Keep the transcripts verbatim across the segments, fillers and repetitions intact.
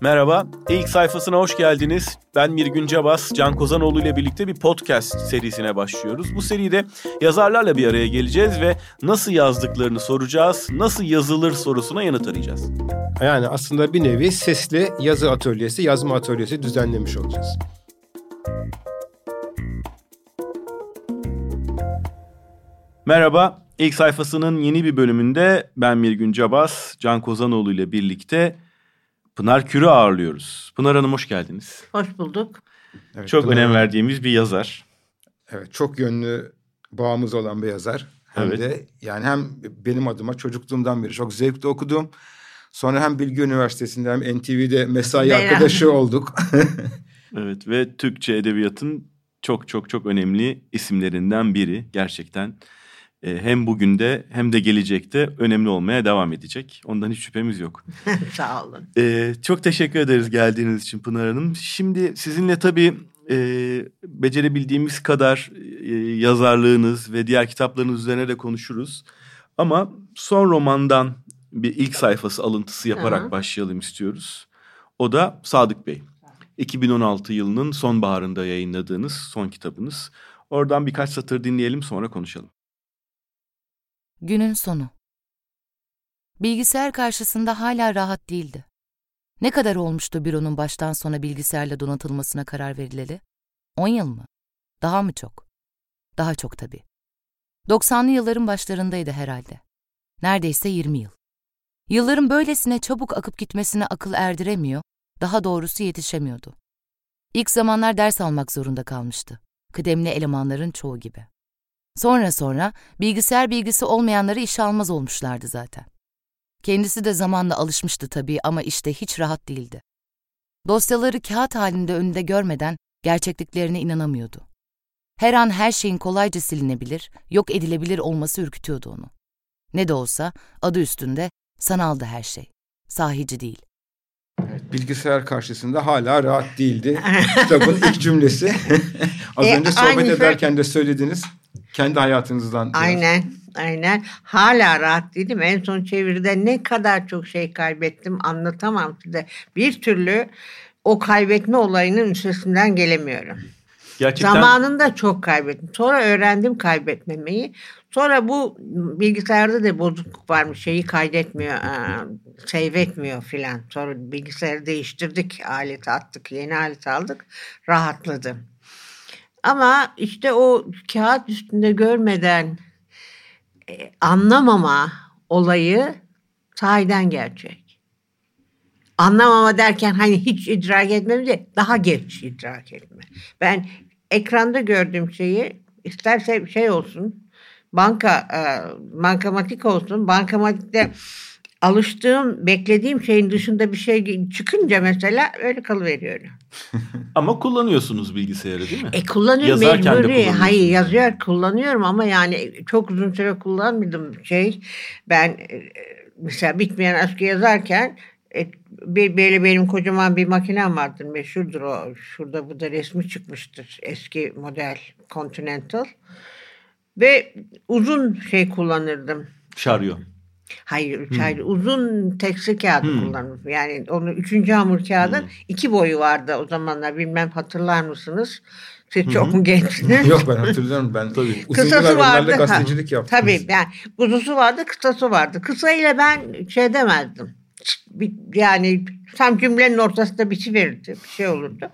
Merhaba, İlk Sayfası'na hoş geldiniz. Ben Mirgün Cabas, Can Kozanoğlu ile birlikte bir podcast serisine başlıyoruz. Bu seride yazarlarla bir araya geleceğiz ve nasıl yazdıklarını soracağız, nasıl yazılır sorusuna yanıt arayacağız. Yani aslında bir nevi sesli yazı atölyesi, yazma atölyesi düzenlemiş olacağız. Merhaba, İlk Sayfası'nın yeni bir bölümünde ben Mirgün Cabas, Can Kozanoğlu ile birlikte Pınar Kür'ü ağırlıyoruz. Pınar Hanım hoş geldiniz. Hoş bulduk. Evet, çok Pınar önem verdiğimiz bir yazar. Evet, çok yönlü bağımız olan bir yazar. Hem evet. de yani hem benim adıma çocukluğumdan beri çok zevkle okudum. Sonra hem Bilgi Üniversitesi'nde hem M T V'de mesai Beğen. arkadaşı olduk. Evet ve Türkçe Edebiyat'ın çok çok çok önemli isimlerinden biri gerçekten. Hem bugün de hem de gelecekte önemli olmaya devam edecek. Ondan hiç şüphemiz yok. Sağ olun. Ee, çok teşekkür ederiz geldiğiniz için Pınar Hanım. Şimdi sizinle tabii e, becerebildiğimiz kadar e, yazarlığınız ve diğer kitaplarınız üzerine de konuşuruz. Ama son romandan bir ilk sayfası alıntısı yaparak Aha. başlayalım istiyoruz. O da Sadık Bey. iki bin on altı yılının sonbaharında yayınladığınız son kitabınız. Oradan birkaç satır dinleyelim, sonra konuşalım. Günün sonu. Bilgisayar karşısında hala rahat değildi. Ne kadar olmuştu büronun baştan sona bilgisayarla donatılmasına karar verileli? On yıl mı? Daha mı çok? Daha çok tabii. doksanlı yılların başlarındaydı herhalde. Neredeyse yirmi yıl. Yılların böylesine çabuk akıp gitmesine akıl erdiremiyor, daha doğrusu yetişemiyordu. İlk zamanlar ders almak zorunda kalmıştı. Kıdemli elemanların çoğu gibi. Sonra sonra bilgisayar bilgisi olmayanları işe almaz olmuşlardı zaten. Kendisi de zamanla alışmıştı tabii ama işte hiç rahat değildi. Dosyaları kağıt halinde önünde görmeden gerçekliklerine inanamıyordu. Her an her şeyin kolayca silinebilir, yok edilebilir olması ürkütüyordu onu. Ne de olsa adı üstünde sanaldı her şey. Sahici değil. Evet, bilgisayar karşısında hala rahat değildi. Kitabın ilk cümlesi. Az e, önce sohbet ederken de söylediniz. Kendi hayatınızdan. Aynen, aynen. Hala rahat değilim. En son çeviride ne kadar çok şey kaybettim anlatamam size. Bir türlü o kaybetme olayının üstesinden gelemiyorum. Gerçekten... Zamanında çok kaybettim. Sonra öğrendim kaybetmemeyi. Sonra bu bilgisayarda da bozukluk varmış. Şeyi kaydetmiyor, save etmiyor filan. Sonra bilgisayarı değiştirdik, aleti attık, yeni aleti aldık. Rahatladım. Ama işte o kağıt üstünde görmeden e, anlamama olayı sahiden gerçek. Anlamama derken hani hiç idrak etmem değil, daha geç idrak etme. Ben ekranda gördüğüm şeyi isterse şey olsun, banka e, bankamatik olsun, bankamatikte alıştığım, beklediğim şeyin dışında bir şey çıkınca mesela öyle kalıveriyorum. Ama kullanıyorsunuz bilgisayarı değil mi? E kullanıyorum. Yazarken mecburi. De kullanıyorum. Hayır yazıyor kullanıyorum ama yani çok uzun süre kullanmadım şey. Ben mesela Bitmeyen Aşk'ı yazarken böyle benim kocaman bir makinem vardır. Meşhurdur o. Şurada bu da resmi çıkmıştır. Eski model Continental. Ve uzun şey kullanırdım. Şarjör. Hayır, üç hmm. ayrı uzun tekstli kağıdı hmm. kullanmış. Yani onu üçüncü hamur kağıdı hmm. iki boyu vardı o zamanlar. Bilmem hatırlar mısınız? Siz hmm. çok mu gençsiniz? Yok ben hatırlıyorum. Ben tabii. Kısası vardı. Gazetecilik yaptım. Tabii yani uzusu vardı, kısası vardı. Kısayla ben şey demezdim. Yani tam cümlenin ortasında bitiverirdi. Bir şey olurdu.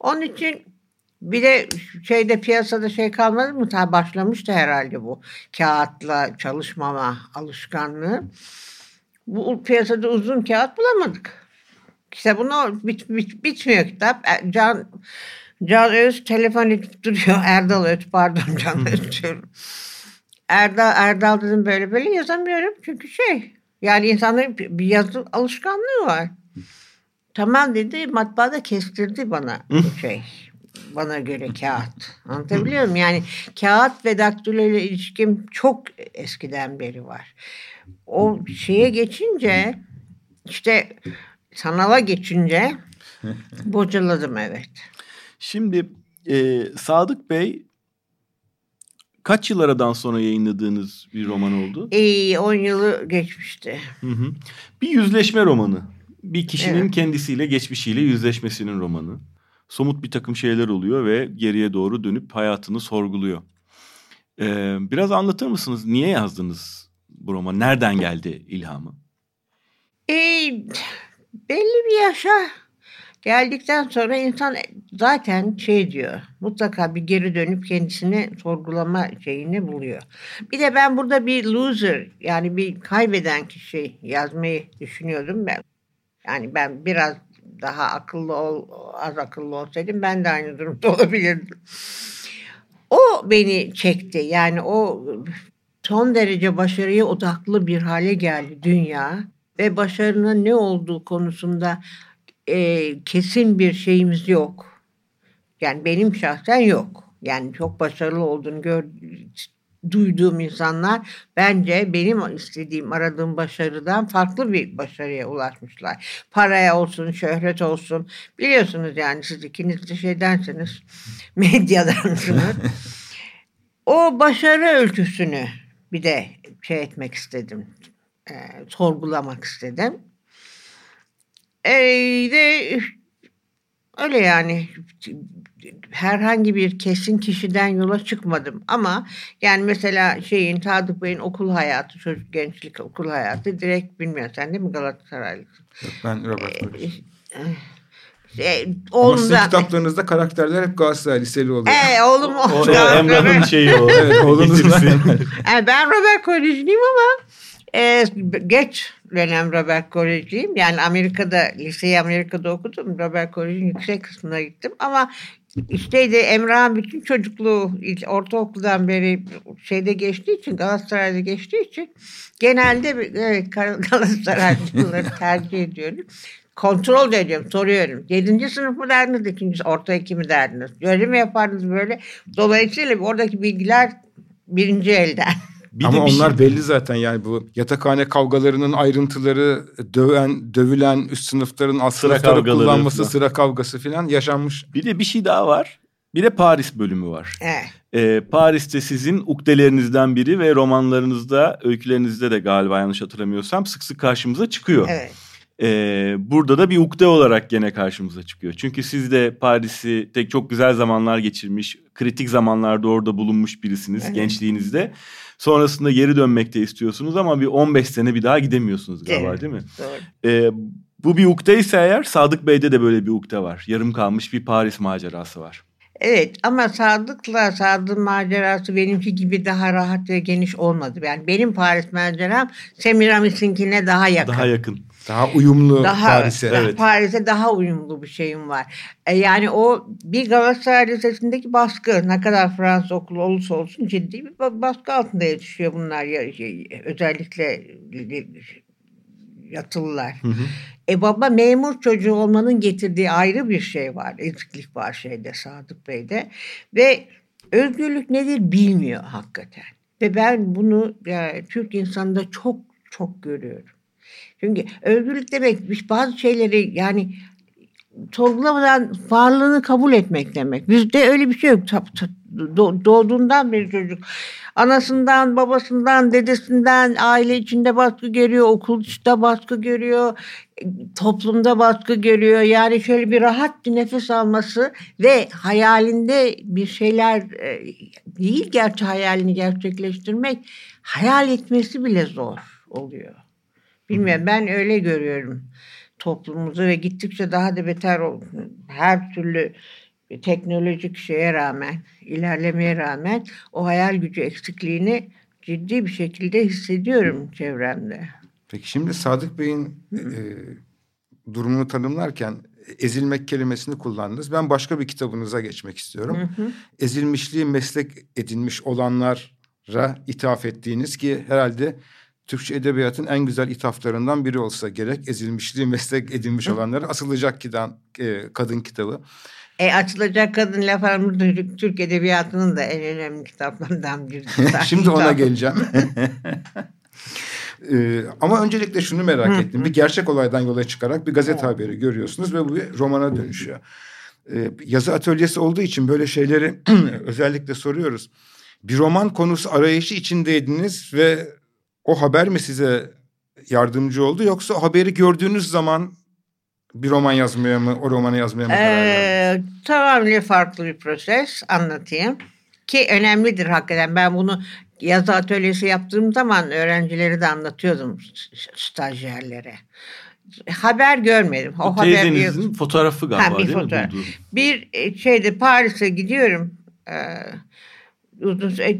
Onun için bir de şeyde piyasada şey kalmadı mı? Ta başlamıştı herhalde bu kağıtla çalışmama alışkanlığı. Bu piyasada uzun kağıt bulamadık. İşte bunu bit, bit, bitmiyor kitap. Can Can Öz telefon edip duruyor. Erdal Öz pardon Can Öz diyorum. Erdal Erdal dedim böyle böyle yazamıyorum çünkü şey yani insanların bir yazı alışkanlığı var. Tamam dedi matbaada kestirdi bana bu şey. Bana göre kağıt. Anlatabiliyor muyum? Yani kağıt ve daktilo ile ilişkim çok eskiden beri var. O şeye geçince işte sanala geçince bocaladım evet. Şimdi e, Sadık Bey kaç yıl aradan sonra yayınladığınız bir roman oldu? on e, yılı geçmişti. Hı hı. Bir yüzleşme romanı. bir kişinin evet. kendisiyle, geçmişiyle yüzleşmesinin romanı. Somut bir takım şeyler oluyor ve geriye doğru dönüp hayatını sorguluyor. Ee, biraz anlatır mısınız? Niye yazdınız bu romanı? Nereden geldi ilhamı? E, belli bir yaşa geldikten sonra insan zaten şey diyor. Mutlaka bir geri dönüp kendisini sorgulama şeyini buluyor. Bir de ben burada bir loser, yani bir kaybeden kişi yazmayı düşünüyordum ben. Yani ben biraz daha akıllı ol, az akıllı olsaydım ben de aynı durumda olabilirdim. O beni çekti. Yani o son derece başarıya odaklı bir hale geldi dünya ve başarının ne olduğu konusunda e, kesin bir şeyimiz yok. Yani benim şahsen yok. Yani çok başarılı olduğunu gör, duyduğum insanlar bence benim istediğim, aradığım başarıdan farklı bir başarıya ulaşmışlar. Paraya olsun, şöhret olsun. Biliyorsunuz yani siz ikiniz de şeydensiniz, medyadansınız. O başarı ölçüsünü bir de şey etmek istedim, e, sorgulamak istedim. E, de, öyle yani... Herhangi bir kesin kişiden yola çıkmadım ama yani mesela şeyin, Sadık Bey'in okul hayatı, çocuk gençlik okul hayatı direkt, bilmiyorum sen değil mi Galatasaraylısın? Yok, ben Robert Koleji. Şey, ama sizin kitaplarınızda karakterler hep Galatasaray Liseli oluyor. Ee, oğlum o. o, o Emrah'ın şeyi o. Evet, oğlunuz yani ben Robert Koleji'yim ama e, geç dönem Robert Koleji'yim. Yani Amerika'da, liseyi Amerika'da okudum. Robert Koleji'nin yüksek kısmına gittim ama İşteydi Emrah'ın bütün çocukluğu ortaokuldan beri şeyde geçtiği için, Galatasaray'da geçtiği için genelde evet, Galatasaraylıları tercih ediyorum. Kontrol ediyorum, soruyorum. Yedinci sınıf mı derdiniz, ikinci orta iki mi derdiniz? Öyle mi yapardınız böyle? Dolayısıyla oradaki bilgiler birinci elden. Bir ama onlar şey... belli zaten yani bu yatakhane kavgalarının ayrıntıları, döven, dövülen üst sınıfların alt sıra sınıfları kullanması, falan. Sıra kavgası filan yaşanmış. Bir de bir şey daha var. Bir de Paris bölümü var. Evet. Ee, Paris'te sizin ukdelerinizden biri ve romanlarınızda, öykülerinizde de galiba yanlış hatırlamıyorsam sık sık karşımıza çıkıyor. Evet. Ee, burada da bir ukde olarak gene karşımıza çıkıyor. Çünkü siz de Paris'i tek çok güzel zamanlar geçirmiş, kritik zamanlarda orada bulunmuş birisiniz evet. gençliğinizde. Sonrasında geri dönmek de istiyorsunuz ama bir on beş sene bir daha gidemiyorsunuz galiba evet, değil mi? Doğru. Ee, bu bir ukde ise eğer, Sadık Bey'de de böyle bir ukde var. Yarım kalmış bir Paris macerası var. Evet ama Sadık'la Sadık'ın macerası benimki gibi daha rahat ve geniş olmadı. Yani benim Paris maceram Semiramis'inkine daha yakın. Daha yakın. Daha uyumlu daha, Paris'e. Evet. Paris'e daha uyumlu bir şeyim var. E yani o bir Galatasaray Lisesi'ndeki baskı, ne kadar Fransız okulu olursa olsun ciddi bir baskı altında yetişiyor bunlar. Ya, şey, özellikle yatılılar. Hı hı. E baba memur çocuğu olmanın getirdiği ayrı bir şey var. Eziklik var şeyde, Sadık Bey'de. Ve özgürlük nedir bilmiyor hakikaten. Ve ben bunu yani, Türk insanında çok çok görüyorum. Çünkü özgürlük demek bazı şeyleri yani sorgulamadan varlığını kabul etmek demek. Bizde öyle bir şey yok. Doğduğundan beri çocuk anasından, babasından, dedesinden aile içinde baskı görüyor, okul içinde baskı görüyor, toplumda baskı görüyor. Yani şöyle bir rahat bir nefes alması ve hayalinde bir şeyler değil, gerçi hayalini gerçekleştirmek, hayal etmesi bile zor oluyor. Bilmiyorum, ben öyle görüyorum toplumumuzu ve gittikçe daha da beter her türlü teknolojik şeye rağmen, ilerlemeye rağmen o hayal gücü eksikliğini ciddi bir şekilde hissediyorum çevremde. Peki şimdi Sadık Bey'in e, durumunu tanımlarken ezilmek kelimesini kullandınız. Ben başka bir kitabınıza geçmek istiyorum. Hı hı. Ezilmişliği meslek edinmiş olanlara ithaf ettiğiniz ki herhalde... Türkçe edebiyatın en güzel ithaflarından biri olsa gerek. Ezilmişliği meslek edinmiş olanlara Asılacak Kadın kitabı. E, Asılacak Kadın laf aramızda Türk edebiyatının da en önemli kitaplarından biri. Şimdi ona geleceğim. ee, ama öncelikle şunu merak ettim. Bir gerçek olaydan yola çıkarak bir gazete haberi görüyorsunuz ve bu bir romana dönüşüyor. Ee, yazı atölyesi olduğu için böyle şeyleri özellikle soruyoruz. Bir roman konusu arayışı içindeydiniz ve... O haber mi size yardımcı oldu, yoksa haberi gördüğünüz zaman bir roman yazmaya mı, o romanı yazmaya mı karar verdiniz? Ee, tamamen farklı bir proses, anlatayım. Ki önemlidir hakikaten. Ben bunu yazı atölyesi yaptığım zaman öğrencileri de anlatıyordum, stajyerlere. Haber görmedim. O, o teyzenizin haber... fotoğrafı galiba ha, bir değil fotoğraf. mi? Bir şeyde Paris'e gidiyorum. Ee,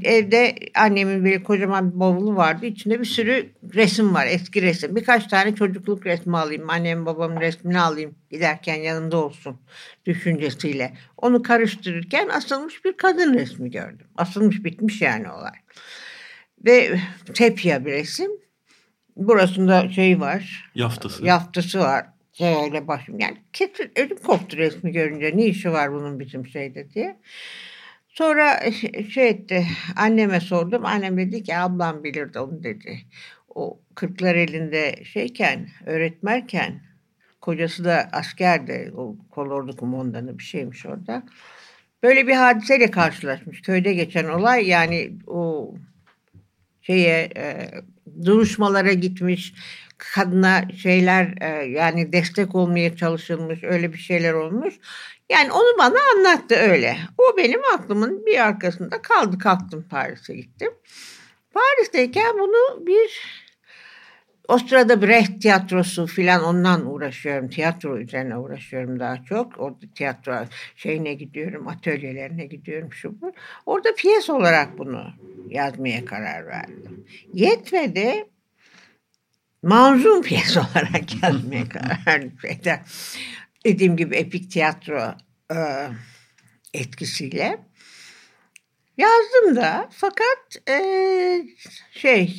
evde annemin bir kocaman bir bavulu vardı. İçinde bir sürü resim var. Eski resim. Birkaç tane çocukluk resmi alayım. Annem babamın resmini alayım. Giderken yanımda olsun düşüncesiyle. Onu karıştırırken asılmış bir kadın resmi gördüm. Asılmış bitmiş yani olay. Ve sepya bir resim. Burasında şey var. Yaftası. Yaftası var. Şöyle başım. Yani kesin ölüm koptu resmi görünce. Ne işi var bunun bizim şeyde diye. Sonra şey etti. Anneme sordum. Annem dedi ki ablam bilirdi onu dedi. O kırklar elinde şeyken, öğretmerken, kocası da askerdi. O kolordu kumandanı bir şeymiş orada. Böyle bir hadiseyle karşılaşmış. Köyde geçen olay yani o şeye... E, duruşmalara gitmiş, kadına şeyler e, yani destek olmaya çalışılmış, öyle bir şeyler olmuş. Yani onu bana anlattı öyle. O benim aklımın bir arkasında kaldı. Kalktım Paris'e gittim. Paris'teyken bunu bir o sırada Brecht Tiyatrosu filan ondan uğraşıyorum. Tiyatro üzerine uğraşıyorum daha çok. Orada tiyatro şeyine gidiyorum, atölyelerine gidiyorum şu bu. Orada piyes olarak bunu yazmaya karar verdim. Yetmedi. Manzum piyes olarak yazmaya karar verdim. Şeyden. Dediğim gibi epik tiyatro e, etkisiyle. Yazdım da fakat e, şey...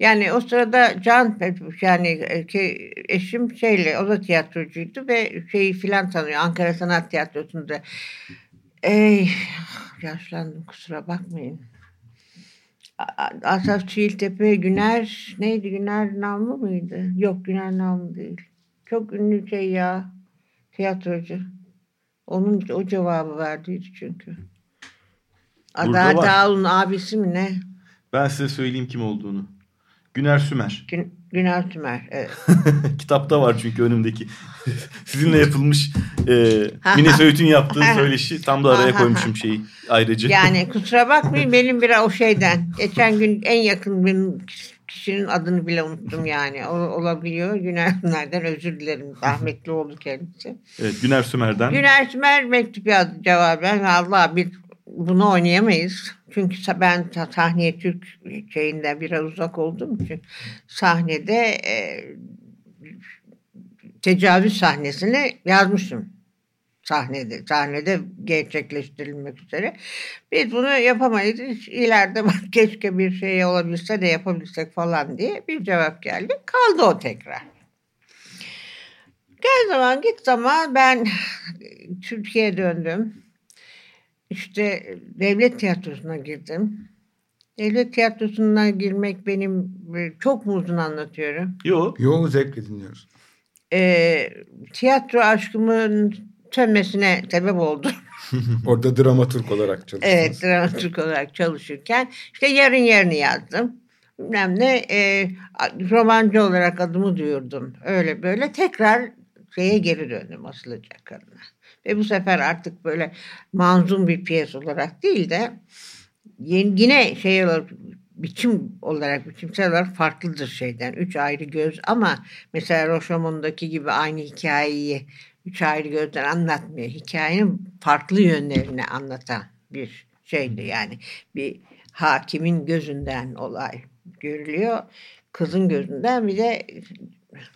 Yani o sırada Can yani eşim şeyle o da tiyatrocuydu ve şeyi filan tanıyor. Ankara Sanat Tiyatrosu'nda ey yaşlandım kusura bakmayın. Asaf Çiğiltepe Güner neydi Güner Namlı mıydı? Yok Güner Namlı değil. Çok ünlü şey ya tiyatrocu. Onun o cevabı verdiydi çünkü. Adalet Ağul'un abisi mi ne? Ben size söyleyeyim kim olduğunu. Güner Sümer. Gün, Güner Sümer, evet. Kitapta var çünkü önümdeki. Sizinle yapılmış e, Mine Söğüt'ün yaptığı söyleşi. Tam da araya koymuşum şeyi ayrıca. Yani kusura bakmayın benim biraz o şeyden. Geçen gün en yakın benim kişinin adını bile unuttum yani. O, olabiliyor. Güner Sümer'den özür dilerim. Rahmetli oldu kendisi. Evet, Güner Sümer'den. Güner Sümer mektup yazdı cevaben. Allah bir bunu oynayamayız. Çünkü ben Tahniye Türk şeyinden biraz uzak olduğum için sahnede e, tecavüz sahnesini yazmışım. Sahnede, sahnede gerçekleştirilmek üzere. Biz bunu yapamayız. İleride bak keşke bir şey olabilse de yapabilsek falan diye bir cevap geldi. Kaldı o tekrar. Gel zaman git zaman ben Türkiye'ye döndüm. İşte Devlet Tiyatrosu'na girdim. Devlet Tiyatrosu'na girmek benim çok mu uzun anlatıyorum? Yok. Yok zevkle dinliyoruz. E, tiyatro aşkımın sönmesine sebep oldu. Orada dramaturg olarak çalıştınız. Evet, dramaturg olarak çalışırken işte Yarın Yarın'ı yazdım. Bilmem ne e, romancı olarak adımı duyurdum. Öyle böyle tekrar şeye geri döndüm Asılacak Kadın'a. Ve bu sefer artık böyle manzum bir piyes olarak değil de yine şey olarak, biçim olarak, biçimsel olarak farklıdır şeyden. Üç ayrı göz ama mesela Rochamon'daki gibi aynı hikayeyi üç ayrı gözden anlatmıyor. Hikayenin farklı yönlerini anlatan bir şeydi yani. Bir hakimin gözünden olay görülüyor. Kızın gözünden bir de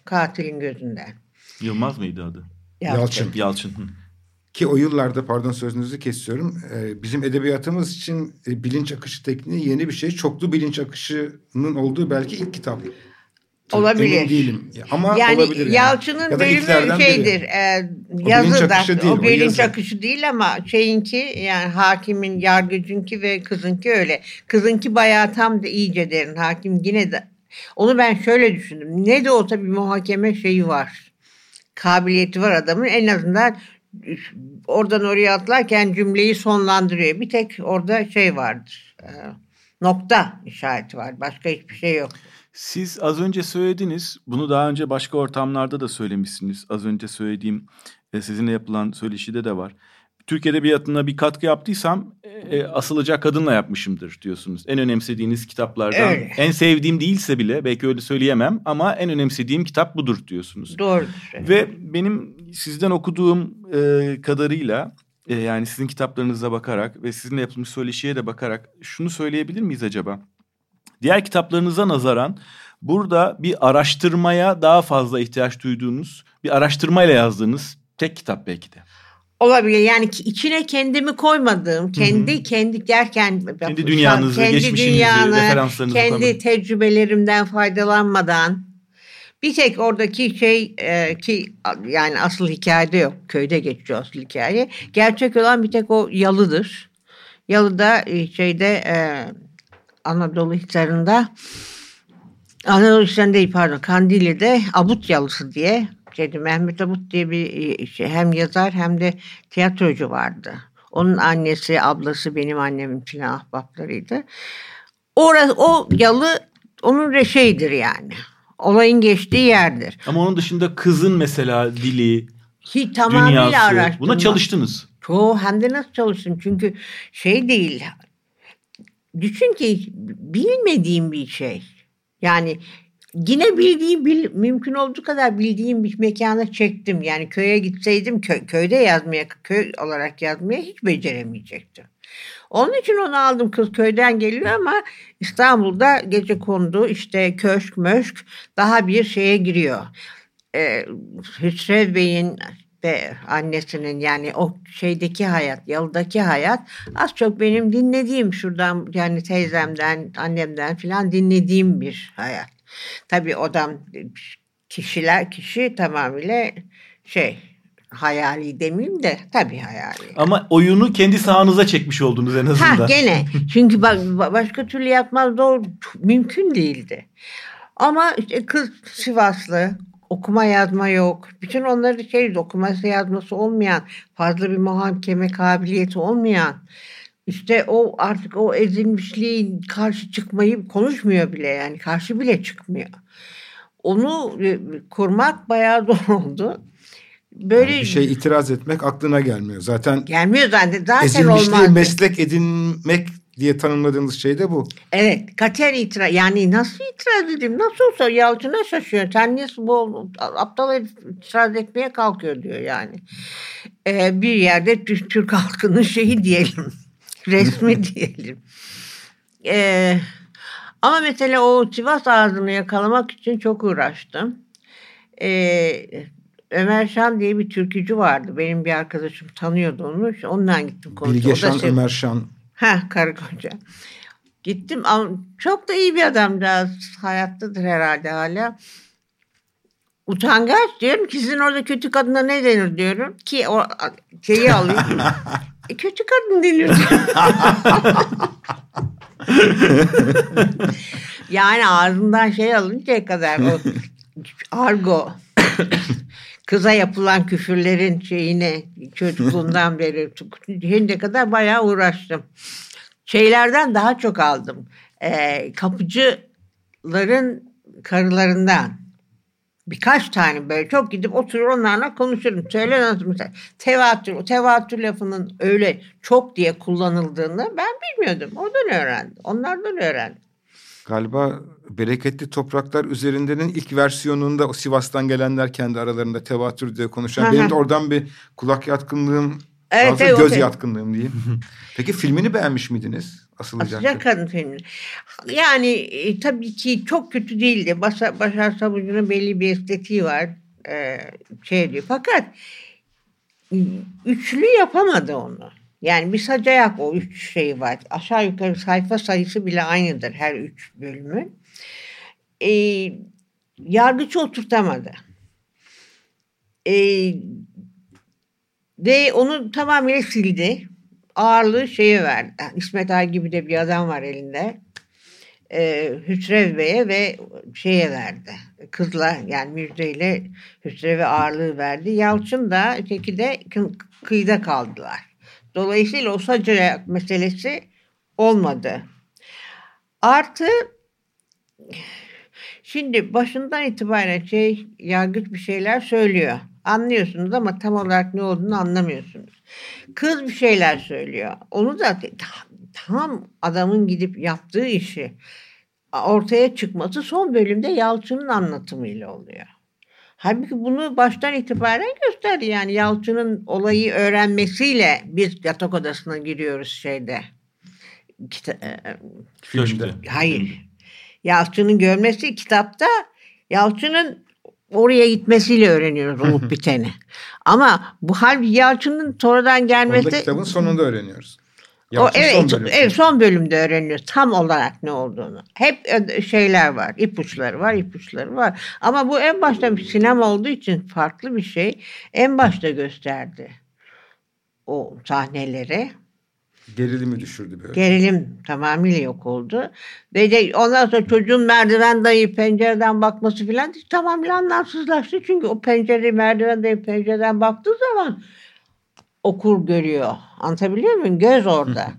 katilin gözünden. Yılmaz mıydı adı? Yalçın. Yalçın. Ki o yıllarda pardon sözünüzü kesiyorum. Bizim edebiyatımız için bilinç akışı tekniği yeni bir şey. Çoklu bilinç akışının olduğu belki ilk kitap. Olabilir. Emin değilim. Ama yani olabilir. Yani Yalçın'ın ya bölümü şeydir. E, yazı da. O bilinç akışı değil ama şeyinki yani hakimin, yargıcınki ve kızınki öyle. Kızınki bayağı tam da iyice derin. Hakim yine de. Onu ben şöyle düşündüm. Ne de olsa bir muhakeme şeyi var. Kabiliyeti var adamın. En azından oradan oraya atlarken cümleyi sonlandırıyor. Bir tek orada şey vardır. Nokta işareti var. Başka hiçbir şey yok. Siz az önce söylediniz, bunu daha önce başka ortamlarda da söylemişsiniz. Az önce söylediğim, sizinle yapılan söyleşide de var. Türk Edebiyatı'na bir katkı yaptıysam e, Asılacak Kadın'la yapmışımdır diyorsunuz. En önemsediğiniz kitaplardan, evet. En sevdiğim değilse bile, belki öyle söyleyemem ama en önemsediğim kitap budur diyorsunuz. Doğrudur. Ve benim sizden okuduğum e, kadarıyla, e, yani sizin kitaplarınıza bakarak ve sizinle yapılmış söyleşiye de bakarak şunu söyleyebilir miyiz acaba? Diğer kitaplarınıza nazaran burada bir araştırmaya daha fazla ihtiyaç duyduğunuz, bir araştırmayla yazdığınız tek kitap belki de. Olabilir, yani içine kendimi koymadığım, kendi Hı-hı. kendi derken kendi dünyanızı, kendi geçmişinizi, dünyanı, referanslarınızı, kendi koymadım. Tecrübelerimden faydalanmadan bir tek oradaki şey e, ki yani asıl hikayede yok, köyde geçiyor asıl hikaye. Gerçek olan bir tek o yalıdır. Yalıda şeyde e, Anadolu Hisarı'nda Anadolu Hisarı'nda değil pardon Kandili'de Abut yalısı diye şeydi, Mehmet Abut diye bir şey, hem yazar hem de tiyatrocu vardı. Onun annesi, ablası benim annemin filan ahbaplarıydı. Orası, o yalı onun şeyidir yani. Olayın geçtiği yerdir. Ama onun dışında kızın mesela dili, Hi, dünyası. Araştırma. Buna çalıştınız. Çoğu, hem de nasıl çalıştım? Çünkü şey değil. Düşün ki bilmediğim bir şey. Yani yine bildiğim, bil, mümkün olduğu kadar bildiğim bir mekana çektim. Yani köye gitseydim kö, köyde yazmaya, köy olarak yazmaya hiç beceremeyecektim. Onun için onu aldım. Kız köyden geliyor ama İstanbul'da gecekondu, işte köşk möşk daha bir şeye giriyor. Ee, Hüsrev Bey'in ve annesinin yani o şeydeki hayat, yalıdaki hayat az çok benim dinlediğim, şuradan yani teyzemden, annemden filan dinlediğim bir hayat. Tabii odam kişiler kişi tamamıyla şey, hayali demeyeyim de tabii hayali. Yani. Ama oyunu kendi sahanıza çekmiş oldunuz en azından. Ha gene. Çünkü başka türlü yapmaz doğru mümkün değildi. Ama işte kız Sivaslı, okuma yazma yok. Bütün onları şey, okuması yazması olmayan, fazla bir muhakeme kabiliyeti olmayan. İşte o artık o ezilmişliğin karşı çıkmayı konuşmuyor bile yani. Karşı bile çıkmıyor. Onu kurmak bayağı zor oldu. Böyle yani bir şey itiraz etmek aklına gelmiyor. Zaten gelmiyor zaten. Zaten ezilmişliği olmaz. Meslek edinmek diye tanımladığınız şey de bu. Evet. Kater itiraz. Yani nasıl itiraz edeyim? Nasıl olsa Yalçın'a şaşıyor. Sen niye bu aptal itiraz etmeye kalkıyor diyor yani. Ee, bir yerde Türk halkının şeyi diyelim. Resmi diyelim. Ee, ama mesela o Sivas ağzını yakalamak için çok uğraştım. Ee, Ömer Şan diye bir türkücü vardı. Benim bir arkadaşım tanıyordu onu. Ondan gittim konuştum. Bilge Şan, şey... Ömer Şan. Ha, karı koca. Gittim ama çok da iyi bir adamcağız. Hayattadır herhalde hala. Utangaç diyorum ki sizin orada kötü kadına ne denir diyorum ki o şeyi alayım. E, kötü kadın denir. Yani ağzından şey alıncaya kadar o argo kıza yapılan küfürlerin şeyine çocukluğundan beri şimdi kadar bayağı uğraştım. Şeylerden daha çok aldım. E, kapıcıların karılarından. Birkaç tane böyle çok gidip oturur onlarla konuşurum. Söyle nasıl mesela tevatür, tevatür lafının öyle çok diye kullanıldığını ben bilmiyordum. Oradan öğrendim. Onlardan öğrendim. Galiba Bereketli Topraklar Üzerinden'in ilk versiyonunda o Sivas'tan gelenler kendi aralarında tevatür diye konuşan. Aha. Benim de oradan bir kulak yatkınlığım, evet, evet, göz okay. yatkınlığım diyeyim. Peki filmini beğenmiş miydiniz? Asılacak, Asılacak Kadın filmi. Yani e, tabii ki çok kötü değildi. Başar, Başar Sabucu'nun belli bir estetiği var. E, şey diyor. Fakat üçlü yapamadı onu. Yani bir sacayak o üç şey var. Aşağı yukarı sayfa sayısı bile aynıdır her üç bölümün. E, yargıcı oturtamadı. E, ve onu tamamen sildi. Ağırlığı şeye verdi. İsmet Ağar gibi de bir adam var elinde. Ee, Hüsrev Bey'e ve şeye verdi. Kızla yani Müjde'yle Hüsrev'e ağırlığı verdi. Yalçın da öteki de kıyıda kaldılar. Dolayısıyla o sacayak meselesi olmadı. Artı Şimdi başından itibaren şey yargıç bir şeyler söylüyor. Anlıyorsunuz ama tam olarak ne olduğunu anlamıyorsunuz. Kız bir şeyler söylüyor. Onu da tam adamın gidip yaptığı işi ortaya çıkması son bölümde Yalçın'ın anlatımıyla oluyor. Halbuki bunu baştan itibaren gösterdi. Yani Yalçın'ın olayı öğrenmesiyle biz yatak odasına giriyoruz şeyde. Kita- Filmde. Hayır. Yalçın'ın görmesi kitapta, Yalçın'ın oraya gitmesiyle öğreniyoruz olup biteni. Ama bu halbuki Yalçın'ın sonradan gelmesi... Onda kitabın sonunda öğreniyoruz. Yalçın o, evet, son bölümde. Evet, son bölümde öğreniyoruz tam olarak ne olduğunu. Hep şeyler var, ipuçları var, ipuçları var. Ama bu en başta bir sinema olduğu için farklı bir şey. En başta gösterdi o sahneleri. Gerilimi düşürdü böyle. Gerilim tamamıyla yok oldu. Ve de ondan sonra çocuğun merdiven dayı pencereden bakması filan tamamıyla anlamsızlaştı. Çünkü o pencereyi merdiven dayı pencereden baktığı zaman okur görüyor. Anlatabiliyor muyum? Göz orada.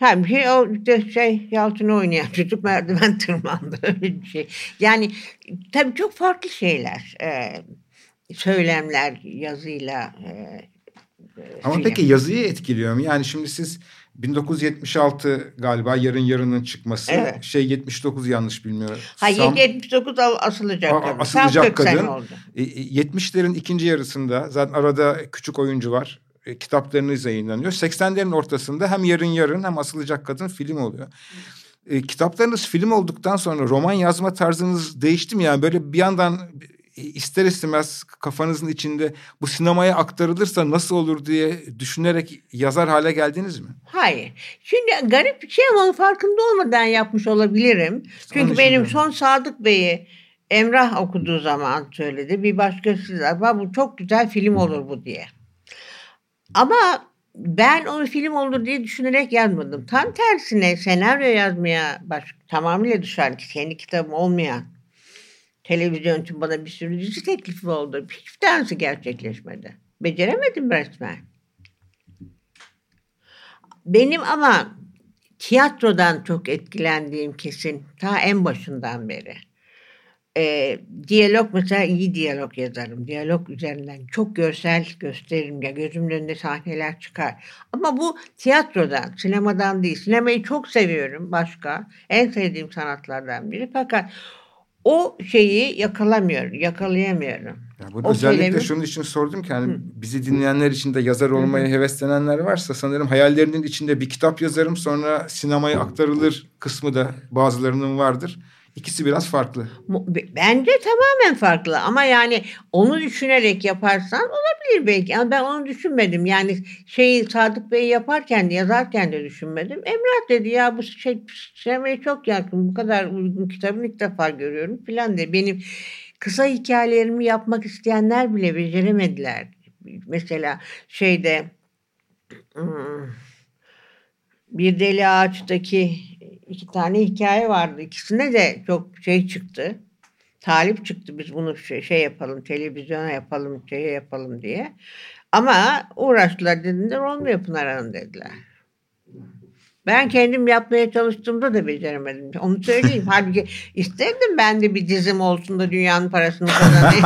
Ha, bir şey, o şey Yalçın'ı oynayan çocuk merdiven tırmandı. Öyle bir şey. Yani tabii çok farklı şeyler. Ee, söylemler yazıyla e, ama film. Peki yazıyı etkiliyor mu? Yani şimdi siz bin dokuz yüz yetmiş altı galiba Yarın Yarın'ın çıkması. Evet. Şey yetmiş dokuz yanlış bilmiyorum. Hayır Sam, yetmiş dokuz Asılacak Kadın. Asılacak Kadın. E, yetmişlerin ikinci yarısında zaten arada küçük oyuncu var. E, kitaplarınız yayınlanıyor. seksenlerin ortasında hem Yarın Yarın hem Asılacak Kadın film oluyor. E, kitaplarınız film olduktan sonra roman yazma tarzınız değişti mi? Yani böyle bir yandan... İster istemez kafanızın içinde bu sinemaya aktarılırsa nasıl olur diye düşünerek yazar hale geldiniz mi? Hayır. Şimdi garip bir şey ama farkında olmadan yapmış olabilirim. İşte çünkü benim diyorum. Son Sadık Bey'i Emrah okuduğu zaman söyledi. Bir başkası da bu çok güzel film olur bu diye. Ama ben onu film olur diye düşünerek yazmadım. Tam tersine senaryo yazmaya baş, tamamıyla dışarıdaki kendi kitabım olmayan televizyon için bana bir sürü dizi teklifi oldu. Hiçbir tanesi gerçekleşmedi. Beceremedim resmen. Benim ama tiyatrodan çok etkilendiğim kesin. Ta en başından beri. E, diyalog mesela iyi diyalog yazarım. Diyalog üzerinden çok görsel gösteririm. Ya gözümün önünde sahneler çıkar. Ama bu tiyatrodan, sinemadan değil. Sinemayı çok seviyorum başka. En sevdiğim sanatlardan biri. Fakat o şeyi yakalamıyorum, yakalayamıyorum. Ya bunu özellikle söylemi... şunun için sordum ki hani bizi dinleyenler için de yazar olmaya heveslenenler varsa sanırım hayallerinin içinde bir kitap yazarım sonra sinemaya aktarılır kısmı da bazılarının vardır. İkisi biraz farklı. Bence tamamen farklı ama yani onu düşünerek yaparsan olabilir belki. Ama ben onu düşünmedim. Yani şeyi Sadık Bey yaparken de yazarken de düşünmedim. Emrah dedi ya bu şey sinemaya çok yakın. Bu kadar uygun kitabını ilk defa görüyorum filan de. Benim kısa hikayelerimi yapmak isteyenler bile beceremediler. Mesela şeyde Bir Deli Ağaç'taki İki tane hikaye vardı. İkisine de çok şey çıktı. Talip çıktı. Biz bunu şey, şey yapalım, televizyona yapalım, şeye yapalım diye. Ama uğraştılar dediler, olmuyor Pınar Hanım dediler. Ben kendim yapmaya çalıştığımda da beceremedim. Onu söyleyeyim. Halbuki isterdim ben de bir dizim olsun da dünyanın parasını kazanayım.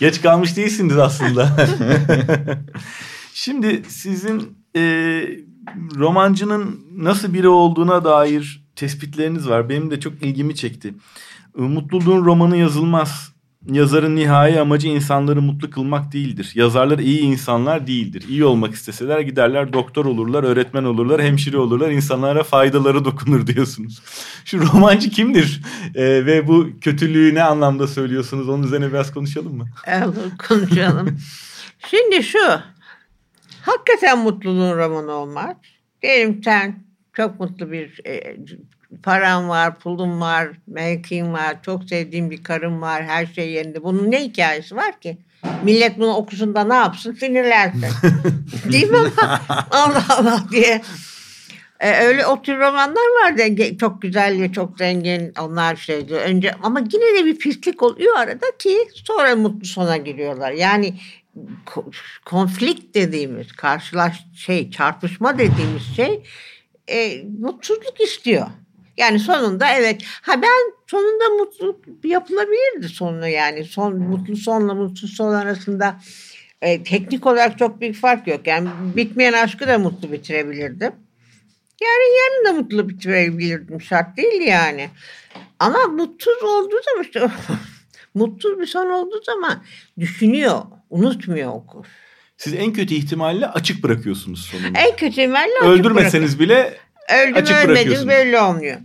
Geç kalmış değilsiniz aslında. Şimdi sizin... E... romancının nasıl biri olduğuna dair tespitleriniz var. Benim de çok ilgimi çekti. Mutluluğun romanı yazılmaz. Yazarın nihai amacı insanları mutlu kılmak değildir. Yazarlar iyi insanlar değildir. İyi olmak isteseler giderler doktor olurlar, öğretmen olurlar, hemşire olurlar. İnsanlara faydaları dokunur diyorsunuz. Şu romancı kimdir? Ee, ve bu kötülüğü ne anlamda söylüyorsunuz? Onun üzerine biraz konuşalım mı? Evet, konuşalım. Şimdi şu... Hakikaten mutluluğun romanı olmaz. Diyelim sen çok mutlu bir e, param var, pulum var, mevkiim var, çok sevdiğim bir karım var, her şey yerinde. Bunun ne hikayesi var ki? Millet bunu okusun da ne yapsın? Sinirlensin. Değil mi ama? Allah Allah diye. E, öyle o tür romanlar var da çok güzel ve çok zengin. Onlar şeydi önce ama yine de bir pislik oluyor arada ki sonra mutlu sona giriyorlar. Yani konflikt dediğimiz, karşılaş şey, çarpışma dediğimiz şey e, mutsuzluk istiyor. Yani sonunda evet. Ha ben sonunda mutluluk yapılabilirdi sonu yani. Son, mutlu sonla mutsuz son arasında e, teknik olarak çok büyük fark yok. Yani bitmeyen aşkı da mutlu bitirebilirdim. Yarın yarın da mutlu bitirebilirdim. Şart değil yani. Ama mutsuz olduğu zaman işte mutsuz bir son olduğu zaman düşünüyor. Unutmuyor okur. Siz en kötü ihtimalle açık bırakıyorsunuz sonunda. En kötü ihtimalle açık bırakıyorsunuz. Öldürmeseniz bile Öldüm, açık bırakıyorsunuz. Öldüm ölmedim belli olmuyor.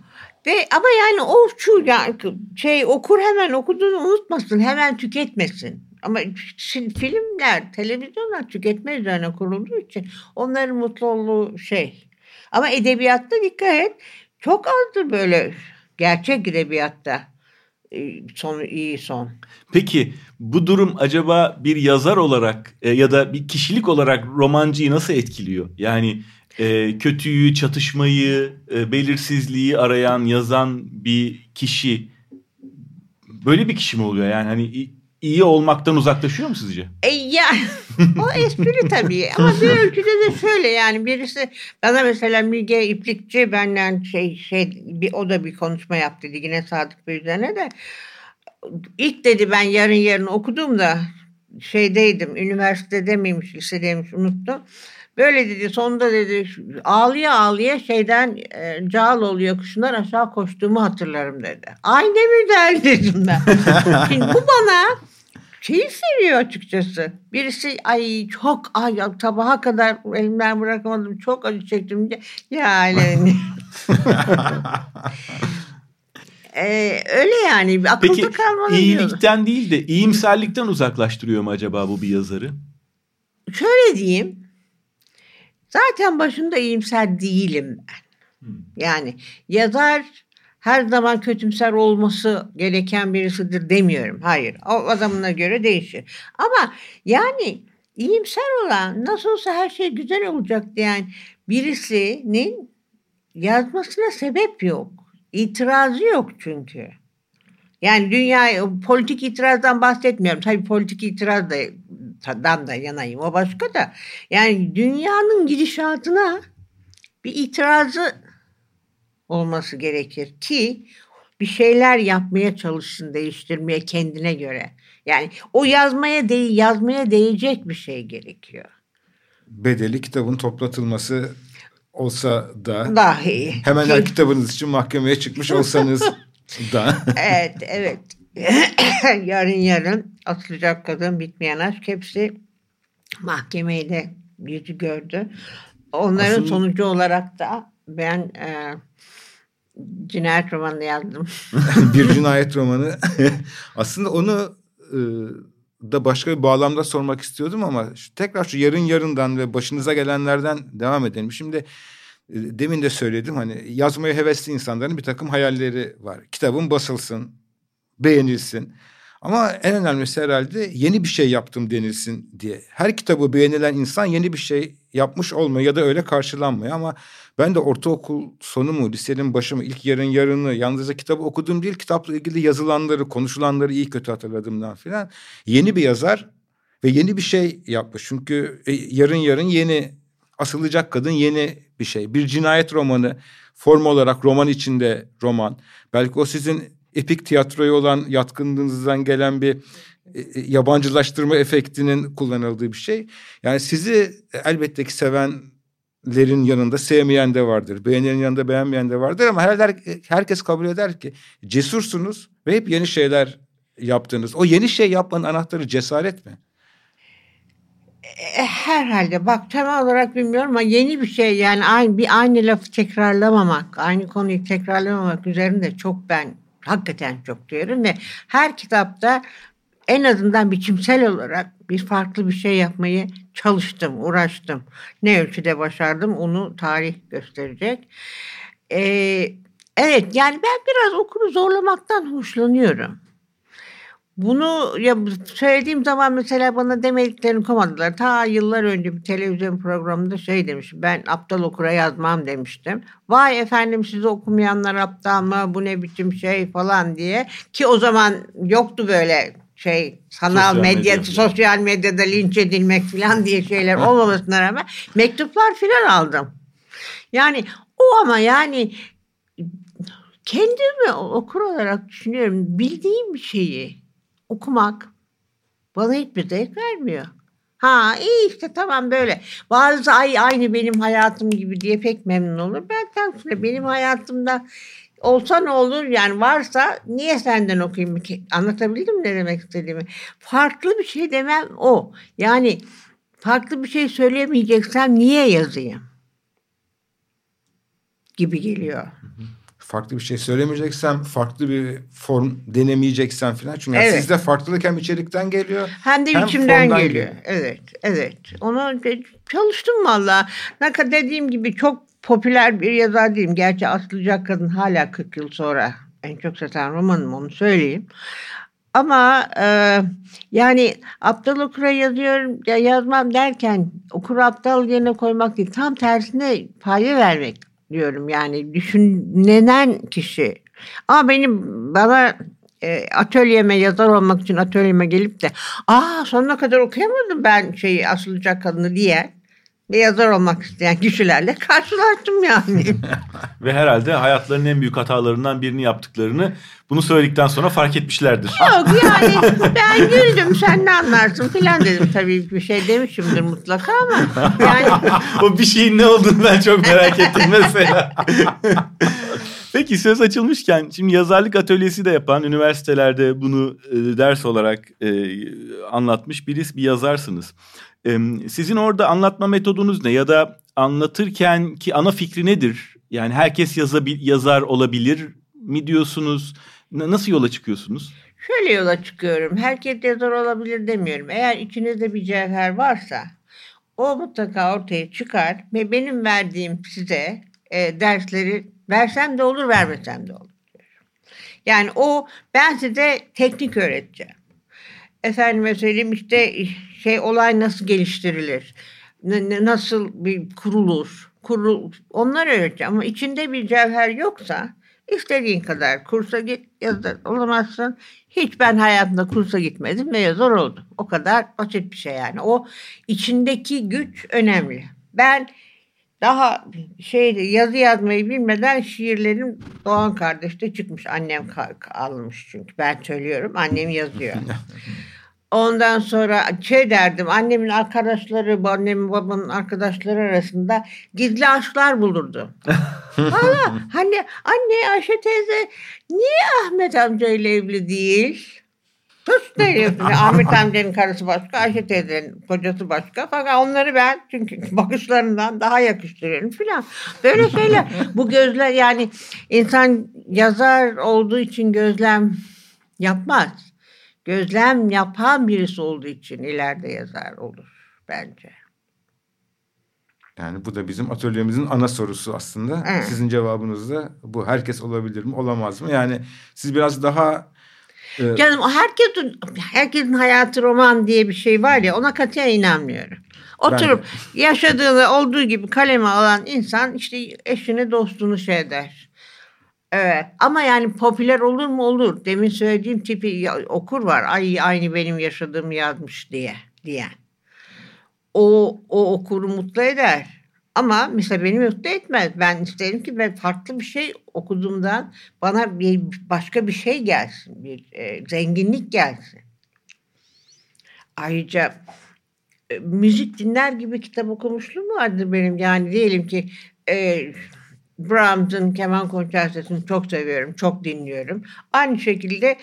Ve, ama yani o şu yani şey okur hemen okuduğunu unutmasın. Hemen tüketmesin. Ama şimdi filmler, televizyonlar tüketme üzerine kurulduğu için onların mutluluğu şey. Ama edebiyatta dikkat et. Çok azdır böyle gerçek edebiyatta. Son, iyi son. Peki bu durum acaba bir yazar olarak e, ya da bir kişilik olarak romancıyı nasıl etkiliyor? Yani e, kötüyü, çatışmayı, e, belirsizliği arayan, yazan bir kişi böyle bir kişi mi oluyor? Yani hani iyi olmaktan uzaklaşıyor mu sizce? E, ya o espri tabii ama bir ölçüde de şöyle yani birisi bana mesela Bilge İplikçi benden şey şey bir, o da bir konuşma yaptı yine Sadık Bey üzerine de ilk dedi ben yarın yarın okuduğumda şeydeydim üniversitede miymiş lisedeymiş unuttum. Böyle dedi sonunda dedi ağlıya ağlıya şeyden e, Cağaloğlu yokuşundan aşağı koştuğumu hatırlarım dedi. Ay ne güzel dedim ben. Şimdi bu bana şeyi seviyor açıkçası. Birisi ay çok ay tabağa kadar elimden bırakamadım çok acı çektim diye. Yani. Ee, öyle yani aklımda peki, kalmalı. Peki iyilikten değil de iyimserlikten uzaklaştırıyor mu acaba bu bir yazarı? Şöyle diyeyim. Zaten başında iyimser değilim ben. Hmm. Yani yazar her zaman kötümser olması gereken birisidir demiyorum. Hayır. O adamına göre değişir. Ama yani iyimser olan nasıl olsa her şey güzel olacak diyen birisinin yazmasına sebep yok. İtirazı yok çünkü. Yani dünya politik itirazdan bahsetmiyorum. Tabii politik itiraz da dan da yanayım o başka da. Yani dünyanın gidişatına bir itirazı olması gerekir ki bir şeyler yapmaya çalışsın değiştirmeye kendine göre. Yani o yazmaya de- yazmaya değecek bir şey gerekiyor. Bedeli kitabın toplatılması olsa da dahi. Hemen her kitabınız için mahkemeye çıkmış olsanız da. Evet, evet. Yarın yarın Asılacak Kadın, Bitmeyen Aşk hepsi mahkemeyle yüzü gördü. Onların Asıl... sonucu olarak da ben e, cinayet romanını yazdım. Bir cinayet romanı. Aslında onu e, da başka bir bağlamda sormak istiyordum ama şu, tekrar şu yarın yarından ve başınıza gelenlerden devam edelim. Şimdi e, demin de söyledim hani yazmaya hevesli insanların bir takım hayalleri var. Kitabın basılsın. Beğenilsin. Ama en önemlisi herhalde yeni bir şey yaptım denilsin diye. Her kitabı beğenilen insan yeni bir şey yapmış olmuyor ya da öyle karşılanmıyor. Ama ben de ortaokul sonu mu, lisenin başı mı, ilk yarın yarını yalnızca kitabı okudum değil. Kitapla ilgili yazılanları, konuşulanları iyi kötü hatırladığımdan filan. Yeni bir yazar ve yeni bir şey yapmış. Çünkü yarın yarın yeni, asılacak kadın yeni bir şey. Bir cinayet romanı, form olarak roman içinde roman. Belki o sizin... epik tiyatroya olan yatkınlığınızdan gelen bir e, yabancılaştırma efektinin kullanıldığı bir şey. Yani sizi elbette ki sevenlerin yanında sevmeyen de vardır. Beğenenin yanında beğenmeyen de vardır ama her, herkes kabul eder ki cesursunuz ve hep yeni şeyler yaptınız. O yeni şey yapmanın anahtarı cesaret mi? Herhalde bak temel olarak bilmiyorum ama yeni bir şey yani aynı, bir aynı lafı tekrarlamamak, aynı konuyu tekrarlamamak üzerinde çok ben hakikaten çok diyorum ve her kitapta en azından biçimsel olarak bir farklı bir şey yapmayı çalıştım, uğraştım. Ne ölçüde başardım onu tarih gösterecek. Ee, evet yani ben biraz okuru zorlamaktan hoşlanıyorum. Bunu ya söylediğim zaman mesela bana demediklerini koymadılar. Ta yıllar önce bir televizyon programında şey demiştim. Ben aptal okura yazmam demiştim. Vay efendim sizi okumayanlar aptal mı? Bu ne biçim şey falan diye. Ki o zaman yoktu böyle şey sanal medya, sosyal medyada linç edilmek falan diye şeyler olmamasına rağmen mektuplar falan aldım. Yani o ama yani... kendimi okur olarak düşünüyorum. Bildiğim bir şeyi okumak bana hiçbir zevk vermiyor. Ha iyi işte tamam böyle. Bazı ay aynı benim hayatım gibi diye pek memnun olur. Belki sonra benim hayatımda olsa ne olur yani varsa niye senden okuyayım ki? Anlatabildim mi ne demek istediğimi? Farklı bir şey demem o. Yani farklı bir şey söyleyemeyeceksem niye yazayım? Gibi geliyor. Farklı bir şey söylemeyeceksem, farklı bir form denemeyeceksem falan. Çünkü evet. Yani sizde farklılık hem içerikten geliyor. Hem de hem içimden geliyor. geliyor. Evet, evet. Onu çalıştım valla. Ne kadar dediğim gibi çok popüler bir yazar değilim. Gerçi Asılacak Kadın hala kırk yıl sonra en çok satan romanım, onu söyleyeyim. Ama e, yani aptal okura yazıyorum, ya yazmam derken okur aptal yerine koymak değil. Tam tersine payı vermek diyorum yani düşünen kişi. Ama benim bana e, atölyeme yazar olmak için atölyeme gelip de aa sonuna kadar okuyamadım ben şeyi Asılacak Kadını diye ve yazar olmak isteyen kişilerle karşılaştım yani. Ve herhalde hayatlarının en büyük hatalarından birini yaptıklarını bunu söyledikten sonra fark etmişlerdir. Yok yani ben güldüm sen ne anlarsın filan dedim. Tabii bir şey demişimdir mutlaka ama. Yani... o bir şeyin ne olduğunu ben çok merak ettim mesela. Peki söz açılmışken şimdi yazarlık atölyesi de yapan üniversitelerde bunu e, ders olarak e, anlatmış birisi bir yazarsınız. Sizin orada anlatma metodunuz ne ya da anlatırken ki ana fikri nedir? Yani herkes yazabil, yazar olabilir mi diyorsunuz? Nasıl yola çıkıyorsunuz? Şöyle yola çıkıyorum. Herkes yazar olabilir demiyorum. Eğer içinizde bir cevher varsa o mutlaka ortaya çıkar ve benim verdiğim size e, dersleri versem de olur, vermesem de olur. Yani o ben size teknik öğreteceğim. Efendime söyleyeyim işte şey olay nasıl geliştirilir, n- nasıl bir kurulur, kurul, onları öğreteceğim. Ama içinde bir cevher yoksa istediğin kadar kursa git yazar olamazsın. Hiç ben hayatımda kursa gitmedim ve yazar oldum. O kadar basit bir şey yani. O içindeki güç önemli. Ben daha şey yazı yazmayı bilmeden şiirlerim Doğan kardeşte çıkmış. Annem almış çünkü ben söylüyorum annem yazıyor. Ondan sonra şey derdim annemin arkadaşları, annemin babamın arkadaşları arasında gizli aşklar bulurdum. Valla hani anne Ayşe teyze niye Ahmet amcayla evli değil? Sus değil. Ahmet amcanın karısı başka, Ayşe teyzenin kocası başka. Fakat onları ben çünkü bakışlarından daha yakıştırıyorum filan. Böyle şeyler. Bu gözler yani insan yazar olduğu için gözlem yapmaz. Gözlem yapan birisi olduğu için ileride yazar olur bence. Yani bu da bizim atölyemizin ana sorusu aslında. Evet. Sizin cevabınız da bu. Herkes olabilir mi, olamaz mı? Yani siz biraz daha... Evet. Canım herkesin, herkesin hayatı roman diye bir şey var ya ona katiyen inanmıyorum. Oturup yaşadığı olduğu gibi kaleme alan insan işte eşini dostunu şey eder. Evet. Ama yani popüler olur mu olur. Demin söylediğim tipi okur var. Ay aynı benim yaşadığımı yazmış diye diyen. O, o okuru mutlu eder. Ama mesela beni mutlu etmez. Ben isterim ki ben farklı bir şey okuduğumdan bana bir başka bir şey gelsin. Bir e, zenginlik gelsin. Ayrıca e, müzik dinler gibi kitap okumuşluğum vardır benim. Yani diyelim ki e, Brahms'ın keman konçertosunu çok seviyorum. Çok dinliyorum. Aynı şekilde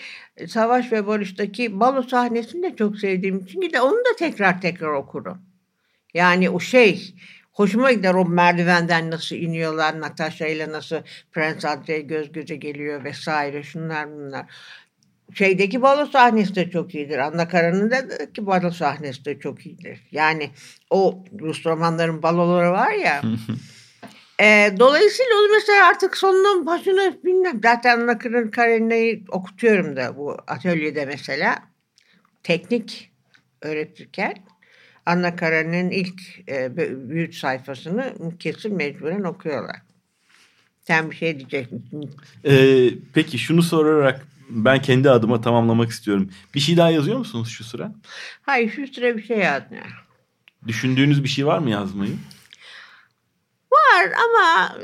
Savaş ve Barış'taki balo sahnesini de çok sevdiğim için de onu da tekrar tekrar okurum. Yani o şey... Hoşuma gider o merdivenden nasıl iniyorlar, Natasha ile nasıl Prens Andrei göz göze geliyor vesaire şunlar bunlar. Şeydeki balo sahnesi de çok iyidir. Anna Karenin'deki balo sahnesi de çok iyidir. Yani o Rus romanların baloları var ya. e, dolayısıyla onu mesela artık sonunun başını bilmem. Zaten Anna Karenin'i okutuyorum da bu atölyede mesela. Teknik öğretirken. Anna Karenin'in ilk e, büyük sayfasını kesin mecburen okuyorlar. Sen bir şey diyecek misin? Ee, peki şunu sorarak ben kendi adıma tamamlamak istiyorum. Bir şey daha yazıyor musunuz şu sıra? Hayır şu sıra bir şey yazmıyorum. Düşündüğünüz bir şey var mı yazmayı? var ama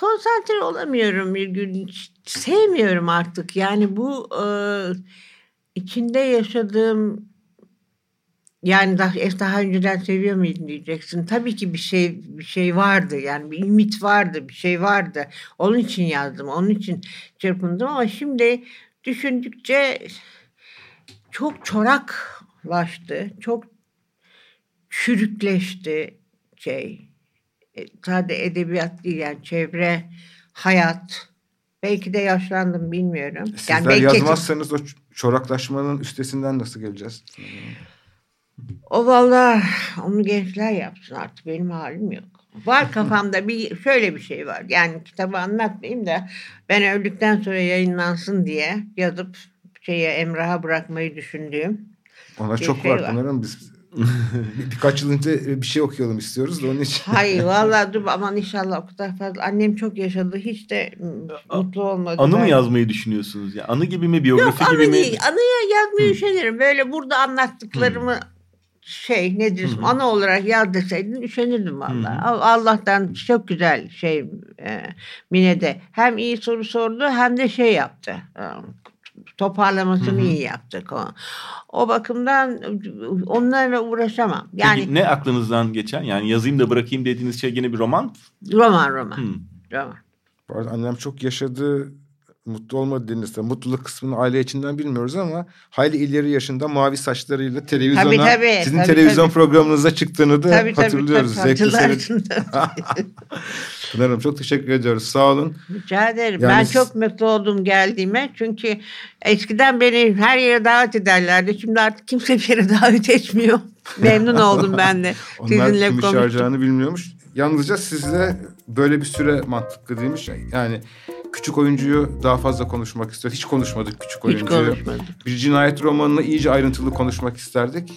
konsantre olamıyorum bir gün. Sevmiyorum artık. Yani bu e, içinde yaşadığım, yani daha, daha önceden seviyor muydun diyeceksin. Tabii ki bir şey bir şey vardı. Yani bir ümit vardı, bir şey vardı. Onun için yazdım, onun için çırpındım ama şimdi düşündükçe çok çoraklaştı, çok çürükleşti şey. Sadece edebiyat değil yani, çevre, hayat. Belki de yaşlandım, bilmiyorum. Sizler yani yazmazsanız o çoraklaşmanın üstesinden nasıl geleceğiz? O vallahi onu gençler yapsın, artık benim halim yok. Var kafamda bir şöyle bir şey var. Yani kitabı anlatmayayım da ben öldükten sonra yayınlansın diye yazıp şeye, Emrah'a bırakmayı düşündüğüm. Ona çok şey var, var. Bunların biz birkaç yıl önce bir şey okuyalım istiyoruz da onun için. Hayır vallahi dur, aman inşallah o kadar fazla. Annem çok yaşadı, hiç de mutlu olmadı. Anı ben. Mı yazmayı düşünüyorsunuz ya? Anı gibi mi, biyografi Yok, gibi anı mi? Yok, anıya yazmayı üşenirim. Böyle burada anlattıklarımı Hı. şey nedir Hı-hı. ana olarak yaz deseydin üşenirdim vallahi. Hı-hı. Allah'tan çok güzel şey e, Mine'de hem iyi soru sordu hem de şey yaptı. Toparlamasını Hı-hı. iyi yaptık. O, o bakımdan onlarla uğraşamam. Yani peki ne aklınızdan geçen, yani yazayım da bırakayım dediğiniz şey gene bir roman? Roman roman. Hı. Roman. Bu arada annem çok yaşadı, mutlu olmadı denirse, mutluluk kısmını aile içinden bilmiyoruz ama hayli ileri yaşında mavi saçlarıyla televizyona, tabii, tabii, sizin tabii, televizyon tabii. programınıza çıktığını da tabii, hatırlıyoruz. Tabii, tabii, zevkli Pınar Hanım çok teşekkür ediyoruz. Sağ olun. Rica ederim. Yani ben çok mutlu oldum geldiğime. Çünkü eskiden beni her yere davet ederlerdi. Şimdi artık kimse bir yere davet etmiyor. Memnun oldum ben de. Onlar kimin çağıracağını bilmiyormuş. Yalnızca sizle böyle bir süre mantıklı değilmiş. Yani küçük oyuncuyu daha fazla konuşmak istiyor. Hiç konuşmadık küçük oyuncuyu. Hiç konuşmadık. Bir cinayet romanını iyice ayrıntılı konuşmak isterdik.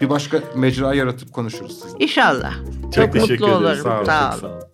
Bir başka mecra yaratıp konuşuruz sizinle. İnşallah. Çok, çok teşekkür mutlu ederim. Olurum. Sağ olun. Sağ olun.